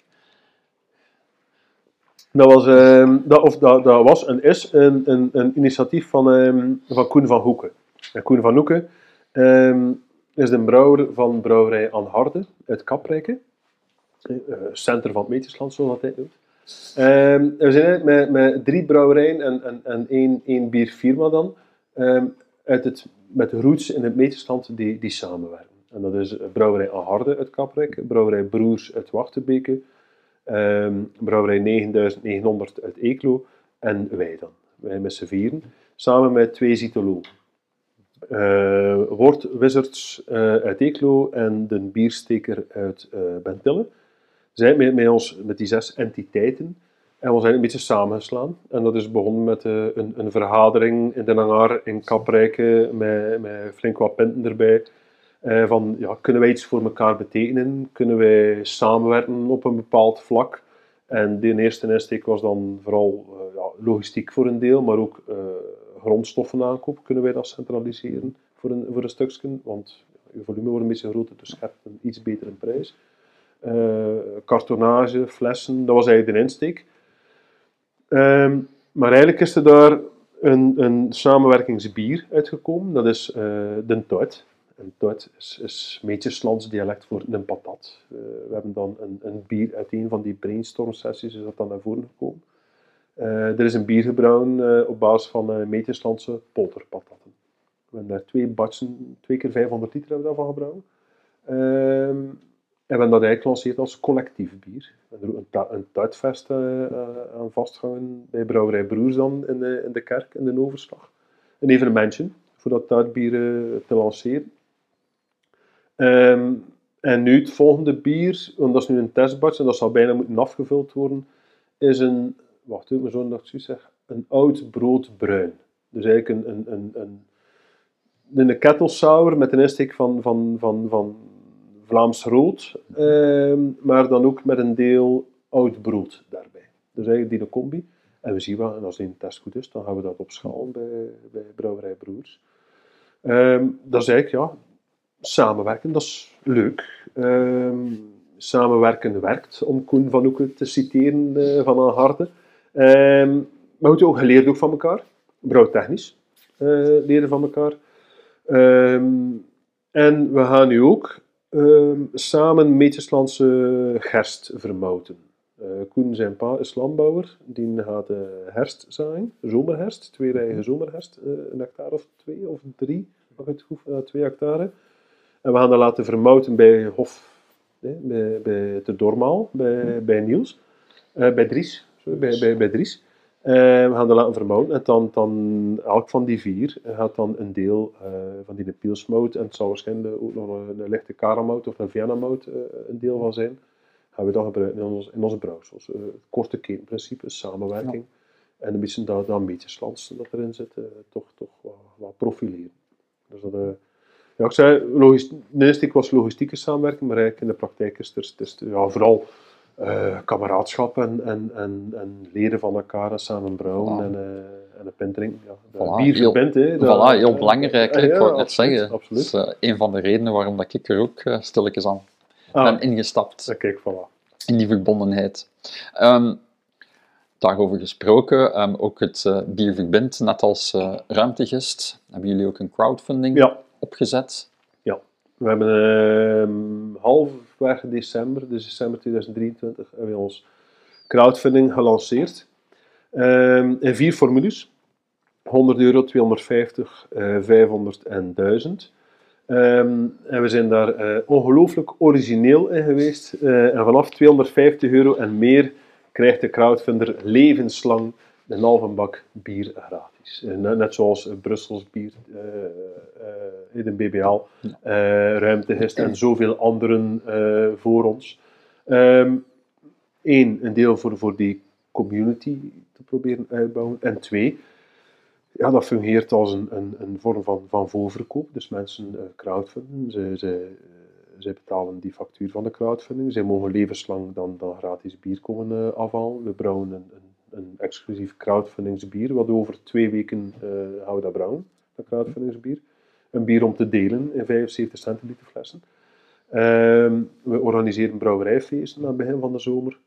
Dat was, um, dat, of, dat, dat was en is een, een, een initiatief van, um, van Koen Vanhoecke. En Koen Vanhoecke um, is de brouwer van Brouwerij Aan 't Hart uit Kaprijke, uh, centrum van het Meetjesland, zoals hij het noemt. Um, we zijn met, met drie brouwerijen en, en, en één, één bierfirma dan, um, uit het, met roots in het Meetjesland die, die samenwerken. En dat is Brouwerij Aan 't Hart uit Kaprijke, Brouwerij Broers uit Wachtenbeke, um, Brouwerij negenduizend negenhonderd uit Eeklo en wij dan. Wij met z'n vieren, samen met twee Zitos. Uh, Word Wizards uh, uit Eeklo en de biersteker uit uh, Bentille. Zij met, met ons, met die zes entiteiten, en we zijn een beetje samengeslaan. En dat is begonnen met uh, een, een vergadering in de hangar in Kaprijke, met, met flink wat punten erbij. Uh, van, ja, kunnen wij iets voor elkaar betekenen? Kunnen wij samenwerken op een bepaald vlak? En de eerste insteek was dan vooral uh, ja, logistiek voor een deel, maar ook uh, grondstoffen aankoop. Kunnen wij dat centraliseren voor een, voor een stukje? Want je volume wordt een beetje groter, dus je hebt een iets betere prijs. Uh, kartonage, flessen, dat was eigenlijk de insteek. Um, maar eigenlijk is er daar een, een samenwerkingsbier uitgekomen, dat is uh, de Tuit. En Tuit is, is Meetjeslands dialect voor een patat. Uh, we hebben dan een, een bier uit een van die brainstorm sessies, is dat dan naar voren gekomen. Uh, er is een bier gebrouwen uh, op basis van uh, Meetjeslandse polterpatatten. We hebben daar twee batchen, twee keer vijfhonderd liter hebben we daarvan gebrouwen. Ehm... Um, En we hebben dat eigenlijk gelanceerd als collectief bier. We hebben er ook een, een tuitfest uh, aan vastgehangen bij Brouwerij Broers dan in de, in de kerk, in de Overslag. Een evenementje voor dat tuitbier uh, te lanceren. Um, en nu het volgende bier, want dat is nu een testbatch en dat zal bijna moeten afgevuld worden, is een, wacht even, zo'n dat ik zeg, een oud broodbruin. Dus eigenlijk een, een, een, een, een kettelsauer met een insteek van... van, van, van Vlaams rood, eh, maar dan ook met een deel oud brood daarbij. Dus eigenlijk die de combi. En we zien wel, en als die test goed is, dan gaan we dat opschalen bij, bij Brouwerij Broers. Um, daar zei ik, ja, samenwerken, dat is leuk. Um, samenwerken werkt, om Koen Vanhoecke te citeren uh, van Aan 't Hart. Um, maar goed, ook geleerd ook van elkaar. Brouwtechnisch uh, leren van elkaar. Um, en we gaan nu ook um, samen Meetjeslandse gerst vermouten. Uh, Koen zijn pa is landbouwer, die gaat uh, herst zaaien, zomerherst, twee rijen zomerherst, uh, een hectare of twee of drie, mag het goed, uh, twee hectare. En we gaan dat laten vermouten bij Hof, nee, bij, bij de Dormaal, bij, bij Niels, uh, bij Dries, sorry, bij, bij, bij Dries. Uh, we gaan dat laten vermouten en dan, dan elk van die vier gaat dan een deel uh, van die pielsmout en het zal waarschijnlijk ook nog een, een lichte karamout of een Vienna-mout uh, een deel van zijn. Gaan we dat gebruiken in, ons, in onze brouwsels. Uh, korte ketenprincipe, samenwerking. Ja. En een beetje dat, dat meetjeslands dat erin zit, uh, toch, toch wat, wat profileren. Dus dat, uh, ja, ik zei, logistiek was logistieke samenwerking, maar eigenlijk in de praktijk is het, is het ja, vooral uh, kameraadschap en, en, en, en leren van elkaar en samen brouwen voilà. en, uh, en een pint drinken. Ja. Voilà, bier gepint, hè. He, voilà, heel belangrijk, uh, ik ja, wou het net zeggen. Absoluut. Dat is uh, een van de redenen waarom dat ik er ook uh, stilletjes aan Ah, ben ingestapt okay, voilà. in die verbondenheid. Um, daarover gesproken, um, ook het uh, Bier Verbindt, net als uh, Ruimtegist, hebben jullie ook een crowdfunding ja. opgezet? Ja, we hebben uh, halfweg december, dus december tweeduizend drieëntwintig, hebben we ons crowdfunding gelanceerd. Um, in vier formules, honderd euro, tweehonderdvijftig, uh, vijfhonderd en duizend. Um, en we zijn daar uh, ongelooflijk origineel in geweest. Uh, en vanaf tweehonderdvijftig euro en meer krijgt de crowdfunder levenslang een halve bak bier gratis. Uh, net zoals uh, Brussels bier, uh, uh, de B B L, uh, Ruimtegist en zoveel anderen uh, voor ons. Um, Eén, een deel voor, voor die community te proberen uitbouwen. En twee... Ja, dat fungeert als een, een, een vorm van, van voorverkoop. Dus mensen crowdfunden, zij, zij, zij betalen die factuur van de crowdfunding. Zij mogen levenslang dan, dan gratis bier komen afhalen. We brouwen een, een, een exclusief crowdfundingsbier, wat over twee weken uh, gaan we dat brouwen, dat crowdfundingsbier. Een bier om te delen in vijfenzeventig centiliter flessen. Uh, we organiseren brouwerijfeesten aan het begin van de zomer,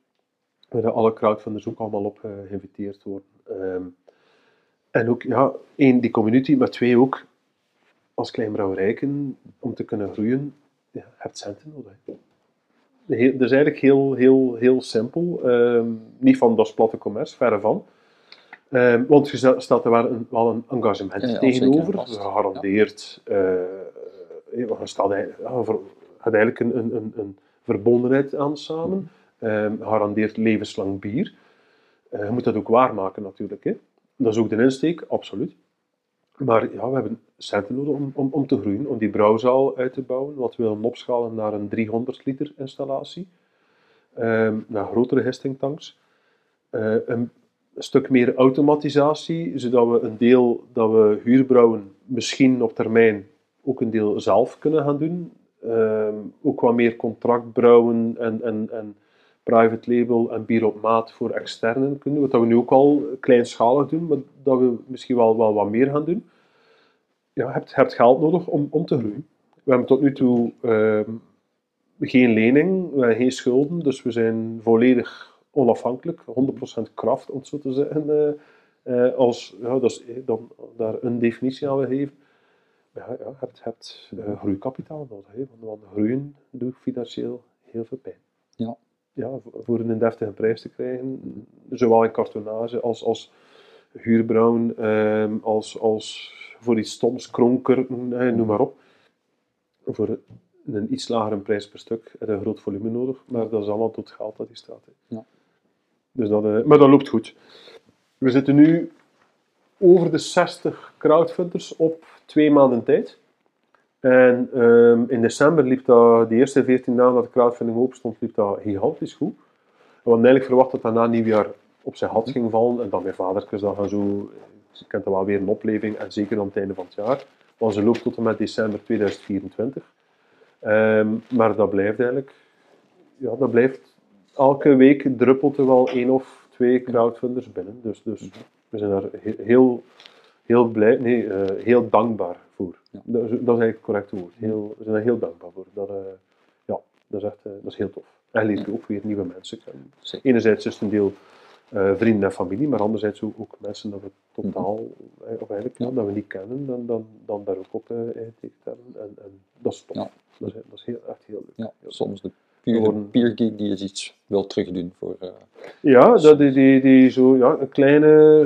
waar alle crowdfunders ook allemaal op uh, geïnviteerd worden. Uh, En ook, ja, één, die community, maar twee ook, als klein brouwerijken, om te kunnen groeien, ja, je hebt centen nodig. Heel, dat is eigenlijk heel, heel, heel simpel. Um, niet van dat platte commerce, verre van. Um, want je staat er wel een, wel een engagement ja, ja, tegenover. Gegarandeerd. Ja. Uh, je staat eigenlijk, ja, voor, gaat eigenlijk een, een, een verbondenheid aan samen. Um, gegarandeerd levenslang bier. Uh, je moet dat ook waarmaken natuurlijk, hè. Dat is ook de insteek, absoluut. Maar ja, we hebben centen nodig om, om, om te groeien, om die brouwzaal uit te bouwen. Wat we willen opschalen naar een driehonderd liter installatie. Um, naar grotere gistingtanks. Uh, een stuk meer automatisatie, zodat we een deel dat we huurbrouwen misschien op termijn ook een deel zelf kunnen gaan doen. Um, ook wat meer contractbrouwen en... en, en private label en bier op maat voor externen kunnen doen, wat we nu ook al kleinschalig doen, maar dat we misschien wel, wel wat meer gaan doen. Ja, je hebt, hebt geld nodig om, om te groeien. We hebben tot nu toe uh, geen lening, we hebben geen schulden, dus we zijn volledig onafhankelijk, honderd procent kracht, om het zo te zeggen. Uh, uh, als, ja, dat is, dan, daar een definitie aan we geven. Ja, ja, je hebt, hebt uh, groeikapitaal nodig, hè, want groeien doet financieel heel veel pijn. Ja. Ja, voor een deftige prijs te krijgen, zowel in kartonage als, als huurbrouwen, eh, als, als voor iets stoms, kronkurken, eh, noem maar op. Voor een iets lagere prijs per stuk heb je een groot volume nodig, maar dat is allemaal tot geld dat die staat. Ja. Dus dat, eh, maar dat loopt goed. We zitten nu over de zestig crowdfunders op twee maanden tijd. En um, in december liep dat, de eerste veertien dagen dat de crowdfunding open stond, liep dat gigantisch goed. We hadden eigenlijk verwacht dat dat na nieuwjaar op zijn gat ging vallen. En dan mijn vadertjes, dat gaan zo, je kent dat wel weer een opleving. En zeker aan het einde van het jaar. Want ze loopt tot en met december tweeduizend vierentwintig. Um, maar dat blijft eigenlijk, ja, dat blijft, elke week druppelt er wel één of twee crowdfunders binnen. Dus, dus we zijn daar heel... heel blij, nee, uh, heel dankbaar voor. Ja. Dat, is, dat is eigenlijk het correcte woord. Heel, we zijn er heel dankbaar voor. Dat, uh, ja, dat, is echt, uh, dat is heel tof. En leert ja. ook weer nieuwe mensen kennen. Enerzijds is het een deel uh, vrienden en familie, maar anderzijds ook, ook mensen dat we totaal, ja. of eigenlijk ja. dat we niet kennen, dan, dan, dan daar ook op uh, getekend hebben. En, en dat is tof. Ja. Dat is, dat is heel, echt heel leuk. Ja, heel soms de pure peergeek die eens iets wil terugdoen voor... Uh, ja, dat die, die, die zo ja, een kleine...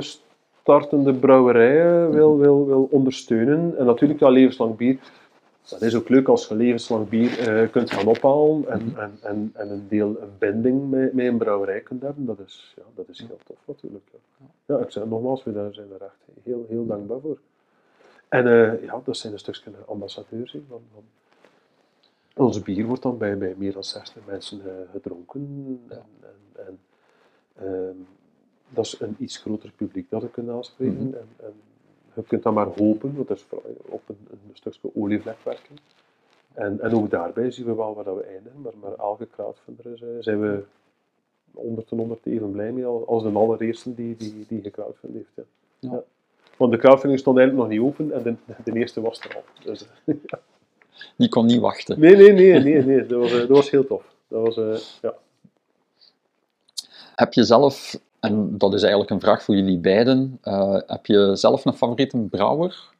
startende brouwerijen wil, wil, wil ondersteunen. En natuurlijk, dat levenslang bier, dat is ook leuk als je levenslang bier uh, kunt gaan ophalen en, en, en, en een deel een binding met, met een brouwerij kunt hebben. Dat is, ja, dat is heel tof natuurlijk. Ja, ja ik zei, nogmaals, we zijn er echt heel, heel dankbaar voor. En uh, ja, dat zijn een stukje ambassadeurs. He, van, van. Onze bier wordt dan bij, bij meer dan zestig mensen uh, gedronken. En, en, en, um, dat is een iets groter publiek dat we kunnen aanspreken. Mm-hmm. en, en je kunt dat maar hopen, want dat is op een, een stukje olievlek werken. En, en ook daarbij zien we wel waar dat we eindigen, maar, maar elke crowdfunder zijn we onder ten onder even blij mee als de allereerste die, die, die gecrowdfund heeft. Ja. Ja. Ja. Want de crowdfunding stond eigenlijk nog niet open en de, de eerste was er al. Dus, ja. Die kon niet wachten. Nee, nee, nee, nee, nee. Dat, was, dat was heel tof. Dat was, uh, ja. Heb je zelf... En dat is eigenlijk een vraag voor jullie beiden. Uh, heb je zelf een favoriete brouwer?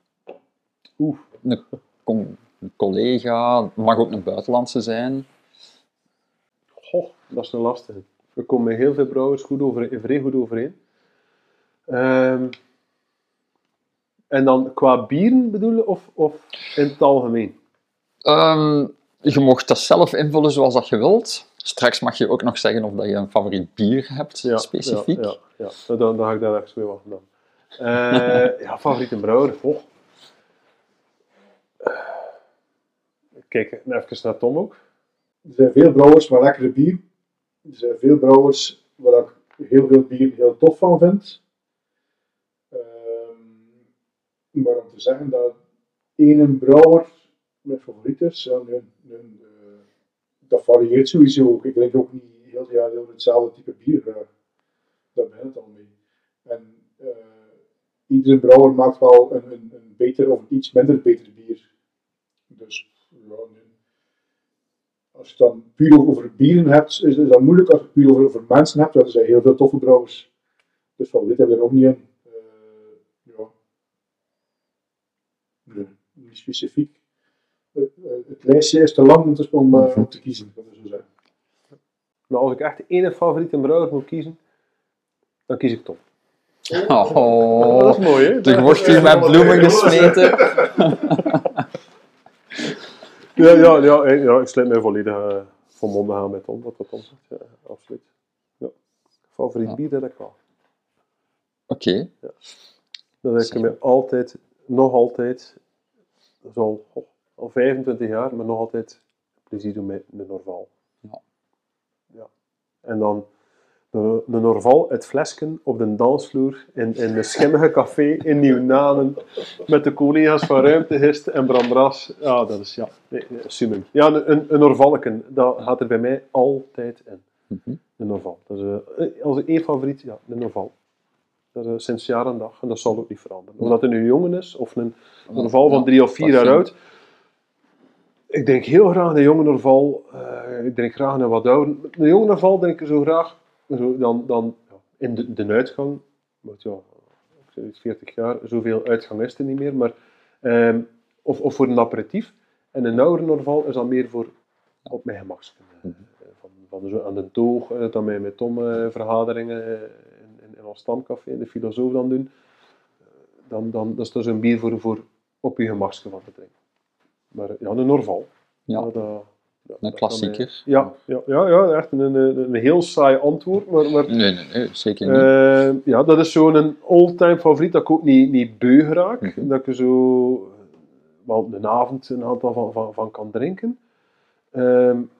Oeh. Een, con- een collega, het mag ook een buitenlandse zijn. Goh, dat is een lastige. We komen met heel veel brouwers goed over, vrij goed overeen. Um, en dan qua bieren bedoelen of, of in het algemeen? Um, je mag dat zelf invullen zoals dat je wilt. Straks mag je ook nog zeggen of dat je een favoriet bier hebt, ja, specifiek. Ja, ja, ja. Dan, dan ga ik daar echt mee wachten dan. Uh, ja, favoriete brouwer. Oh. Uh, kijk, even naar Tom ook. Er zijn veel brouwers met lekkere bier. Er zijn veel brouwers waar ik heel veel bier heel tof van vind. Um, maar om te zeggen dat één brouwer mijn favoriet is, ja, hun, hun, dat varieert sowieso ook. Ik drink ook niet heel het jaar heel hetzelfde type bier graag. Daar begint het al mee. En uh, iedere brouwer maakt wel een, een, een beter of iets minder beter bier. Dus ja, nee. Als je het dan puur over bieren hebt, is het dan moeilijk. Als je het puur over, over mensen hebt, dat zijn heel veel toffe brouwers. Dus van dit hebben we er ook niet in. Uh, ja. Nee, niet specifiek. Het lijstje is te lang om uh, te kiezen. Maar als ik echt de ene favoriete brouwer moet kiezen, dan kies ik Tom. Oh, oh, dat is mooi, hè? Dus wordt hier met bloemen gesmeten. ja, ja, ja, ja, ik sluit mij volledig uh, verbonden aan met Tom, wat dat Tom zegt. Ja, absoluut. Ja. Favoriet ja. bier, dat heb ik wel. Oké. Okay. Ja. Dan heb ik me altijd, nog altijd, zo... Al vijfentwintig jaar, maar nog altijd plezier doen met de Orval. Ja. Ja. En dan de, de Orval uit flesken op de dansvloer in, in de schimmige café in Nieuw-Nanen met de collega's van Ruimtegist en Brambras. Ja, dat is ja, nee, nee, summum. Ja, een, een Orvalken, dat gaat er bij mij altijd in. Mm-hmm. De Orval. Dat is uh, als één favoriet, ja, de Orval. Dat is sinds jaar en dag en dat zal ook niet veranderen. Of dat een jongen is of een Orval van drie of vier jaar oud. Ik drink heel graag een jonge Orval, uh, ik drink graag een wat ouder. Een jonge Orval drink ik zo graag, zo, dan, dan ja, in de, de uitgang, want ja, ik zeg veertig jaar, zoveel uitgang is er niet meer, maar, um, of, of voor een aperitief. En een oude Orval is dan meer voor op mijn gemak. Mm-hmm. Van, van zo aan de toog, uh, dat wij met Tom uh, vergaderingen uh, in, in, in ons stamcafé, in de filosoof dan doen. Uh, dan, dan, dat is dus een bier voor, voor op je gemak van te drinken. Maar ja, een Orval. Ja. Ja, dat, ja, een klassieker. Mij, ja, ja, ja, ja, echt een, een, een heel saai antwoord. Maar, maar, nee, nee, nee, zeker niet. Uh, ja, dat is zo'n all-time favoriet dat ik ook niet, niet beu raak. Mm-hmm. Dat ik er zo wel een avond een aantal van, van, van kan drinken. Um,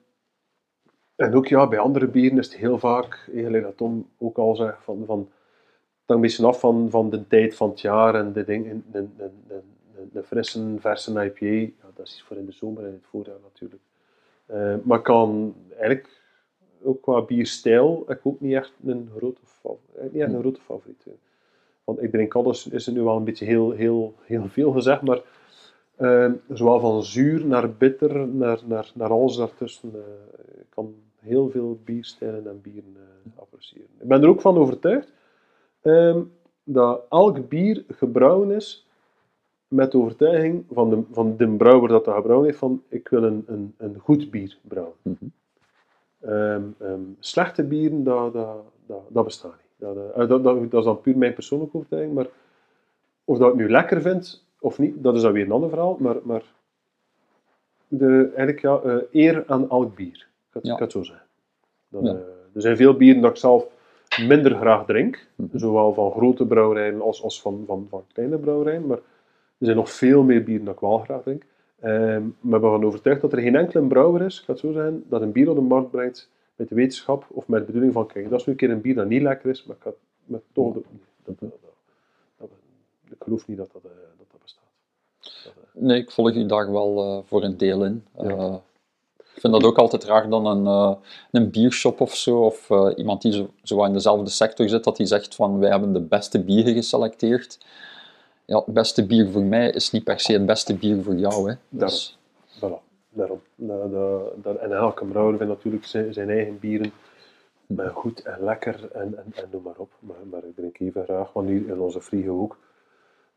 en ook ja, bij andere bieren is het heel vaak, eigenlijk dat Tom ook al zegt, van, van, het hangt een beetje af van, van de tijd van het jaar en de dingen. De frisse, verse I P A, ja, dat is iets voor in de zomer en in het voorjaar natuurlijk. Uh, maar kan eigenlijk, ook qua bierstijl, ik ook niet echt een grote, niet echt een grote favoriet. Want ik drink alles, is er nu wel een beetje heel, heel, heel veel gezegd, maar Uh, zowel van zuur naar bitter, naar, naar, naar alles daartussen. Uh, ik kan heel veel bierstijlen en bieren uh, appreciëren. Ik ben er ook van overtuigd uh, dat elk bier gebrouwen is met de overtuiging van de, van de brouwer dat dat gebrouwen heeft van ik wil een, een, een goed bier brouwen. Mm-hmm. um, um, slechte bieren, dat, dat, dat, dat bestaat niet. Dat, uh, dat, dat, dat is dan puur mijn persoonlijke overtuiging, maar of dat ik nu lekker vind... Of niet, dat is dan weer een ander verhaal, maar, maar de, eigenlijk ja, uh, eer aan elk bier. Ik ga het, ja. ik ga het zo zeggen. Dat, ja. uh, er zijn veel bieren dat ik zelf minder graag drink, mm-hmm. zowel van grote brouwerijen als, als van, van, van kleine brouwerijen, maar er zijn nog veel meer bieren dat ik wel graag drink. Uh, maar ik ben van overtuigd dat er geen enkele brouwer is, ik ga het zo zeggen, dat een bier op de markt brengt met de wetenschap of met de bedoeling van, kijk, dat is nu een keer een bier dat niet lekker is, maar ik ga met toch... De, dat, dat, dat, ik geloof niet dat dat... Uh, Nee, ik volg u daar wel uh, voor een deel in. Ja. Uh, ik vind dat ook altijd raar dan een, uh, een biershop of zo, of uh, iemand die zo, zo in dezelfde sector zit, dat die zegt van, wij hebben de beste bieren geselecteerd. Ja, het beste bier voor mij is niet per se het beste bier voor jou, hè. Dus... Daarom. Voilà. Daarom. Da, da, da, en elke brouwer vindt natuurlijk zijn, zijn eigen bieren, maar goed en lekker en, en, en noem maar op. Maar, maar ik drink even graag, want nu in onze frigo ook.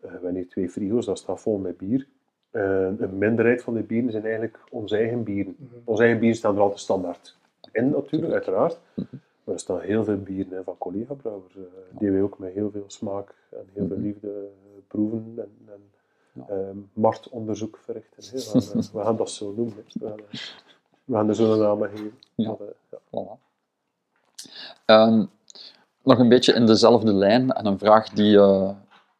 We hebben hier twee frigo's, dat staat vol met bier. Uh, een minderheid van de bieren zijn eigenlijk onze eigen bieren. Mm-hmm. Onze eigen bieren staan er altijd standaard in, natuurlijk, uiteraard. Mm-hmm. Maar er staan heel veel bieren in van collega-brouwers, uh, ja. die wij ook met heel veel smaak en heel veel liefde uh, proeven en, en ja. uh, marktonderzoek verrichten. Hey. We, gaan, uh, we gaan dat zo noemen. We gaan, uh, we gaan er zo een naam aan geven. Ja. Maar, uh, ja. Voilà. Um, nog een beetje in dezelfde lijn en een vraag die... Uh,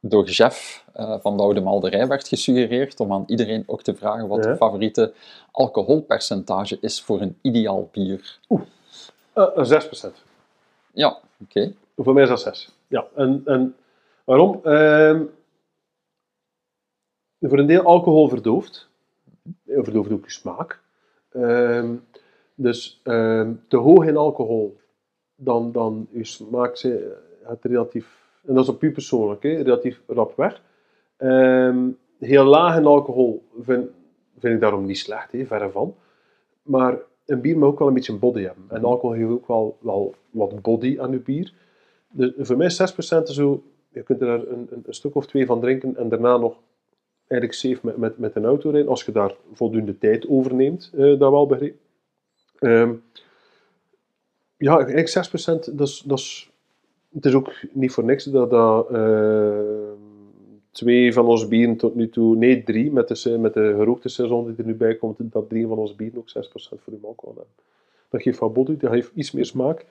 door Jeff uh, van de Oude Malderij werd gesuggereerd om aan iedereen ook te vragen wat ja. de favoriete alcoholpercentage is voor een ideaal bier. Oeh, uh, zes procent. Ja, oké. Okay. Voor mij is dat zes. Ja, en, en waarom? Uh, voor een deel alcohol verdooft. Verdooft ook je smaak. Uh, dus uh, te hoog in alcohol, dan, dan je smaak het relatief... En dat is op puur persoonlijk, hè, relatief rap weg. Um, heel laag in alcohol vind, vind ik daarom niet slecht, hè, verre van. Maar een bier moet ook wel een beetje body hebben. En alcohol heeft ook wel, wel wat body aan je bier. Dus voor mij zes procent zo, je kunt er een, een, een stuk of twee van drinken en daarna nog eigenlijk safe met, met, met een auto rijden. Als je daar voldoende tijd over neemt, uh, dat wel begrepen. Um, ja, eigenlijk zes procent, dat is... Dat is het is ook niet voor niks dat, dat uh, twee van onze bieren tot nu toe, nee drie, met de, met de gerookte seizoen die er nu bij komt, dat drie van onze bieren ook zes procent voor de alcohol hebben. Dat geeft wat body, dat geeft iets meer smaak,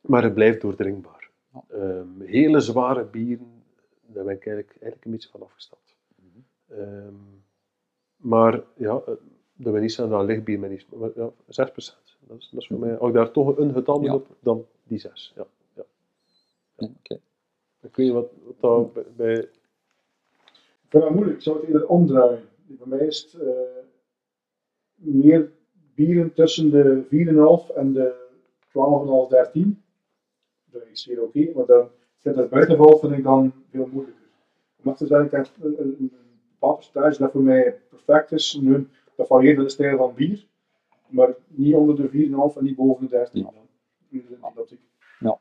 maar het blijft doordrinkbaar. Um, hele zware bieren, daar ben ik eigenlijk, eigenlijk een beetje van afgestapt. Um, maar ja, dat wil niet zijn dat lichtbier met iets, maar ja, zes procent. Dat is, dat is voor mij, als ik daar toch een getal ja. op, dan die zes. Ja. Oké. Okay. Ik weet niet wat, wat daar bij... Ik vind dat moeilijk, ik zou het eerder omdraaien. Voor mij is het uh, meer bieren tussen de vier komma vijf en de twaalf komma vijf, dertien. Dat is weer oké, okay, maar dan zit dat buitenvalt vind ik dan veel moeilijker. Om af te zeggen, ik heb een, een, een bepaald percentage dat voor mij perfect is. Nu, dat varieert de stijl van bier, maar niet onder de vier komma vijf en niet boven de dertien. Ja. In de optiek. Ja.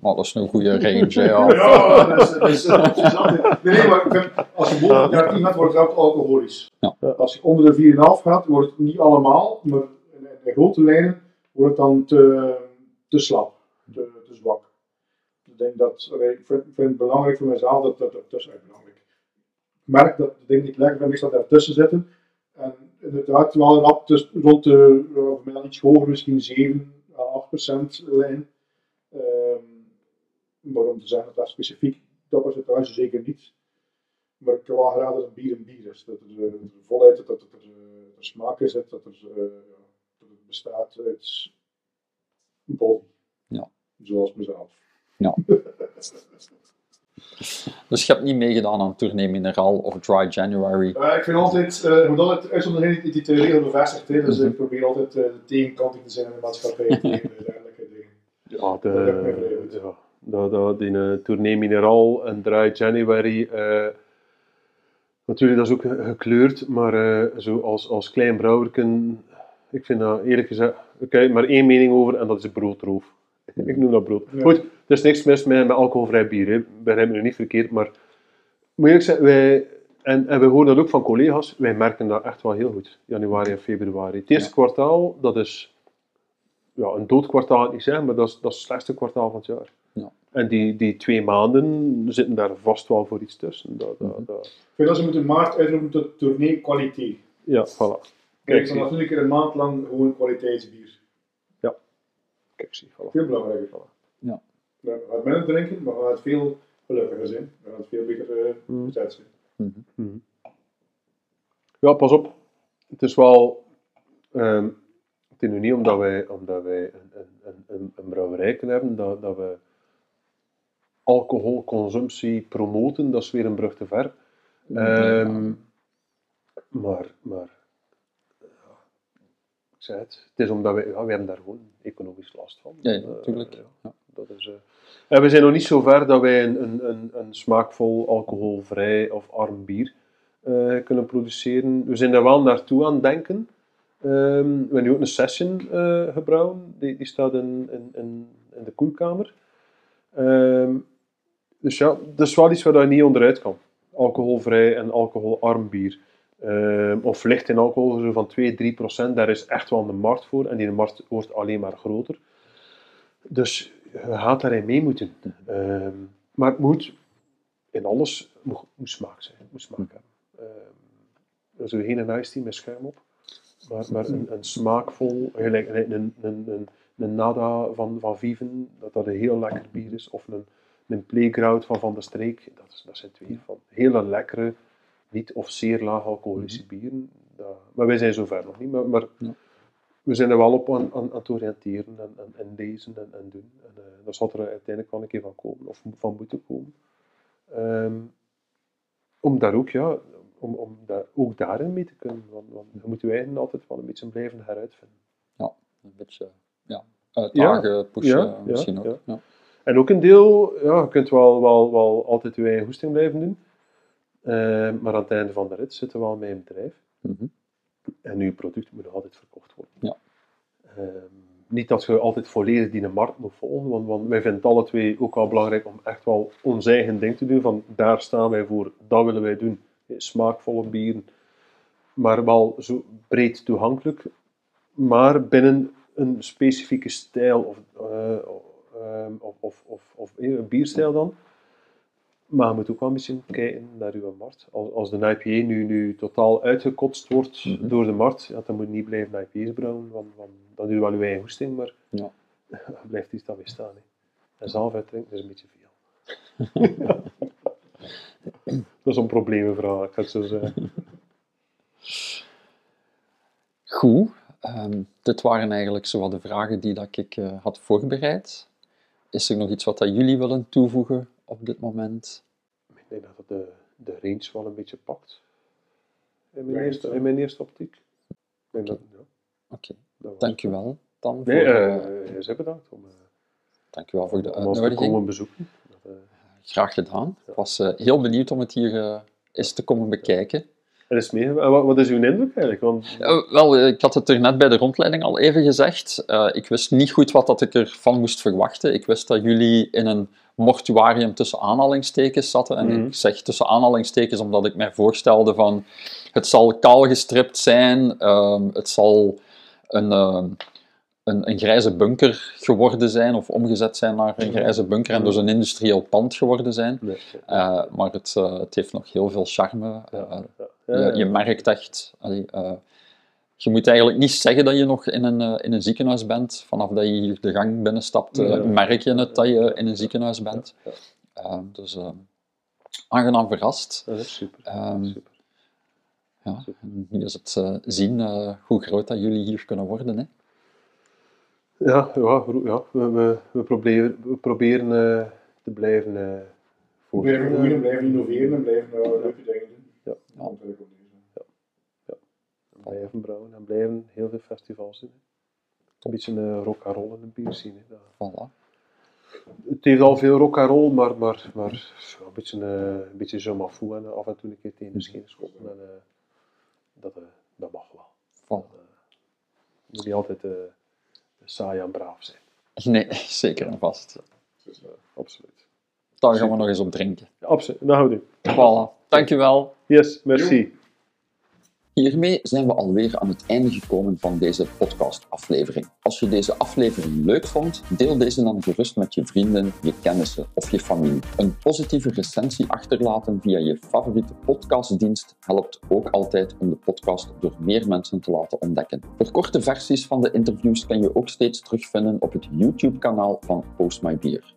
Oh, dat is een goede range, hè. Ja, ja dat is, dat is, dat is altijd... Nee, maar vind, als je boven de dertien gaat, wordt het alcoholisch. Ja. Als je onder de vier komma vijf gaat, wordt het niet allemaal, maar in grote lijnen wordt het dan te, te slap, te, te zwak. Ik, denk dat, ik vind, vind het belangrijk voor mezelf, dat dat ertussen is belangrijk. Ik merk dat de dingen die ik lekker vind, ik zal daartussen zitten. En inderdaad, wel een hap tussen, rond de, voor mij iets hoger, misschien zeven à acht procent lijn. Um, Maar om te zeggen dat dat specifiek dat percentage zeker niet. Maar ik wil wel graag dat het bier een bier is. Dat er een volheid is, dat er een smaak is, dat het uh, bestaat uit body. Ja. Zoals mezelf. Ja. Dus je hebt niet meegedaan aan Tournée Minérale of Dry January? Uh, ik vind altijd, uh, omdat het uitzondering die, die theorie bevestigt, dus mm-hmm. ik probeer altijd uh, de tegenkanting te zijn in de maatschappij tegen dergelijke dingen. Ja, de... ja. Dat, dat, in een Tournée Minérale en Dry January, uh, Natuurlijk, dat is ook gekleurd, maar uh, zo als, als klein brouwerken, ik vind dat eerlijk gezegd, oké, okay, maar één mening over en dat is broodroof. Ik noem dat brood. Ja. Goed, er is niks mis met, met alcoholvrij bier, hè. Wij hebben het niet verkeerd, maar moet ik zeggen, wij, en, en we horen dat ook van collega's, wij merken dat echt wel heel goed, januari en februari. Het eerste ja. kwartaal, dat is ja, een dood kwartaal, kan ik niet zeggen, maar dat is, dat is het slechtste kwartaal van het jaar. Ja. En die, die twee maanden zitten daar vast wel voor iets tussen. Dat, dat, dat. Ik vind dat ze moeten maart uitroepen tot tournee kwaliteit. Ja, voilà. Kijk, dan natuurlijk een maand lang gewoon kwaliteitsbier. Ja. Kijk, zie. Voilà. Veel belangrijker. Voilà. Ja. We gaan het minder drinken, maar we gaan het veel gelukkiger zijn. We gaan het veel beter uh, mm. bezet zijn. Mm-hmm. Mm-hmm. Ja, pas op. Het is wel... Um, het is nu niet omdat wij, omdat wij een, een, een, een brouwerij kunnen hebben, dat, dat we alcoholconsumptie promoten. Dat is weer een brug te ver. Um, maar, maar, ja, ik zei het, het is omdat we, ja, we hebben daar gewoon economisch last van. Ja, natuurlijk. Ja, uh, ja, dat is, uh, en we zijn nog niet zo ver dat wij een, een, een, een smaakvol, alcoholvrij of arm bier uh, kunnen produceren. We zijn daar wel naartoe aan het denken. Um, we hebben nu ook een session uh, gebrouwen, die, die staat in, in, in, in de koelkamer. Um, dus ja, dat is wel iets waar je niet onderuit kan. Alcoholvrij en alcoholarm bier. Um, of licht in alcohol, zo van twee tot drie procent, daar is echt wel een markt voor. En die markt wordt alleen maar groter. Dus je gaat daarin mee moeten. Um, maar het moet in alles moet, moet smaak zijn. Het moet smaak hebben. Um, er is geen ijstie met schuim op. Maar, maar een, een smaakvol, gelijk een, een, een, een Nada van, van Viven, dat dat een heel lekker bier is. Of een... Een playground van Van der Streek, dat, is, dat zijn twee van hele lekkere, niet of zeer laag alcoholische mm-hmm. bieren. Dat, maar wij zijn zover nog niet, maar, maar ja. we zijn er wel op aan, aan, aan het oriënteren en, en, en lezen en, en doen. En, uh, daar zal er uiteindelijk wel een keer van komen, of van moeten komen. Um, om daar ook, ja, om, om daar ook daarin mee te kunnen, want, want dan moeten wij altijd wel een beetje blijven heruitvinden. Ja, een beetje ja, uitdagen, ja, pushen ja, misschien ja, ook. Ja. Ja. En ook een deel, ja, je kunt wel, wel, wel altijd je eigen hoesting blijven doen, uh, maar aan het einde van de rit zitten we al met een bedrijf. Mm-hmm. En je product moet nog altijd verkocht worden. Ja. Uh, niet dat je altijd volledig die markt moet volgen, want, want wij vinden het alle twee ook wel belangrijk om echt wel ons eigen ding te doen, van daar staan wij voor, dat willen wij doen. Smaakvolle bieren, maar wel zo breed toegankelijk, maar binnen een specifieke stijl of... Uh, Um, of, of, of, of een bierstijl dan. Maar je moet ook wel een beetje kijken naar uw markt. Als, als de I P A nu, nu totaal uitgekotst wordt mm-hmm. door de markt, ja, dan moet je niet blijven I P A's brouwen, want, want dan doe je wel je eigen hoesting, maar ja. blijft iets dan weer staan. He. En zelf uitdrinken is een beetje veel. Dat is een probleemvraag, ik ga het zo zeggen. Goed, um, dit waren eigenlijk zowel de vragen die dat ik uh, had voorbereid. Is er nog iets wat dat jullie willen toevoegen op dit moment? Ik denk dat het de, de range wel een beetje pakt. In mijn, eerste, in mijn eerste optiek. Oké, okay. ja. okay. dankjewel. Dan nee, voor, uh, uh, zeer bedankt. Om, uh, dankjewel voor de uitnodiging. Om komen bezoeken. Dat, uh, Graag gedaan. Ja. Ik was uh, heel benieuwd om het hier uh, eens te komen bekijken. Ja. Er is meer. En wat, wat is uw indruk eigenlijk? Want... Uh, wel, ik had het er net bij de rondleiding al even gezegd. Uh, ik wist niet goed wat dat ik ervan moest verwachten. Ik wist dat jullie in een mortuarium tussen aanhalingstekens zaten. En mm-hmm. ik zeg tussen aanhalingstekens omdat ik mij voorstelde van... Het zal kaal gestript zijn. Um, het zal een, uh, een, een grijze bunker geworden zijn. Of omgezet zijn naar een grijze bunker. En dus een industrieel pand geworden zijn. Nee. Uh, maar het, uh, het heeft nog heel veel charme. Uh, Je, je merkt echt, allee, uh, je moet eigenlijk niet zeggen dat je nog in een, uh, in een ziekenhuis bent. Vanaf dat je hier de gang binnenstapt, uh, merk je het dat je in een ziekenhuis bent. Uh, dus uh, aangenaam verrast. Dat is super. Um, super. Ja, nu is het uh, zien uh, hoe groot dat jullie hier kunnen worden. Hè? Ja, ja, ja, we, we, we proberen, we proberen uh, te blijven uh, voor. We blijven groeien, blijven innoveren en blijven uh, leuke dingen. Ja. Ja. Ja. Ja. Blijven brouwen en blijven heel veel festivals doen. Een beetje een rock-and-roll in de bier zien. Voilà. Het heeft al veel rock-and-roll, maar, maar, maar beetje, uh, een beetje zomaar voeren en af en toe een keer tegen de schenen schoppen. Uh, dat, uh, dat mag wel. Van. Uh, moet niet altijd uh, saai en braaf zijn. Nee, zeker en vast. Dus, uh, absoluut. Daar gaan we zeker nog eens op drinken. Ja, absoluut, dat houden we. Voilà, dankjewel. Yes, merci. Jo. Hiermee zijn we alweer aan het einde gekomen van deze podcastaflevering. Als je deze aflevering leuk vond, deel deze dan gerust met je vrienden, je kennissen of je familie. Een positieve recensie achterlaten via je favoriete podcastdienst helpt ook altijd om de podcast door meer mensen te laten ontdekken. Verkorte versies van de interviews kan je ook steeds terugvinden op het YouTube-kanaal van PostMyBeer.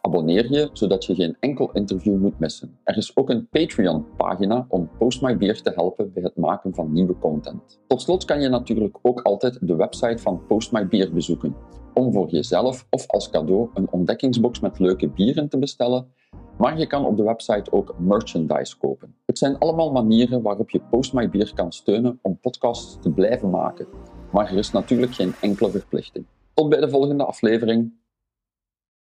Abonneer je, zodat je geen enkel interview moet missen. Er is ook een Patreon-pagina om PostMyBeer te helpen bij het maken van nieuwe content. Tot slot kan je natuurlijk ook altijd de website van PostMyBeer bezoeken, om voor jezelf of als cadeau een ontdekkingsbox met leuke bieren te bestellen, maar je kan op de website ook merchandise kopen. Het zijn allemaal manieren waarop je PostMyBeer kan steunen om podcasts te blijven maken, maar er is natuurlijk geen enkele verplichting. Tot bij de volgende aflevering.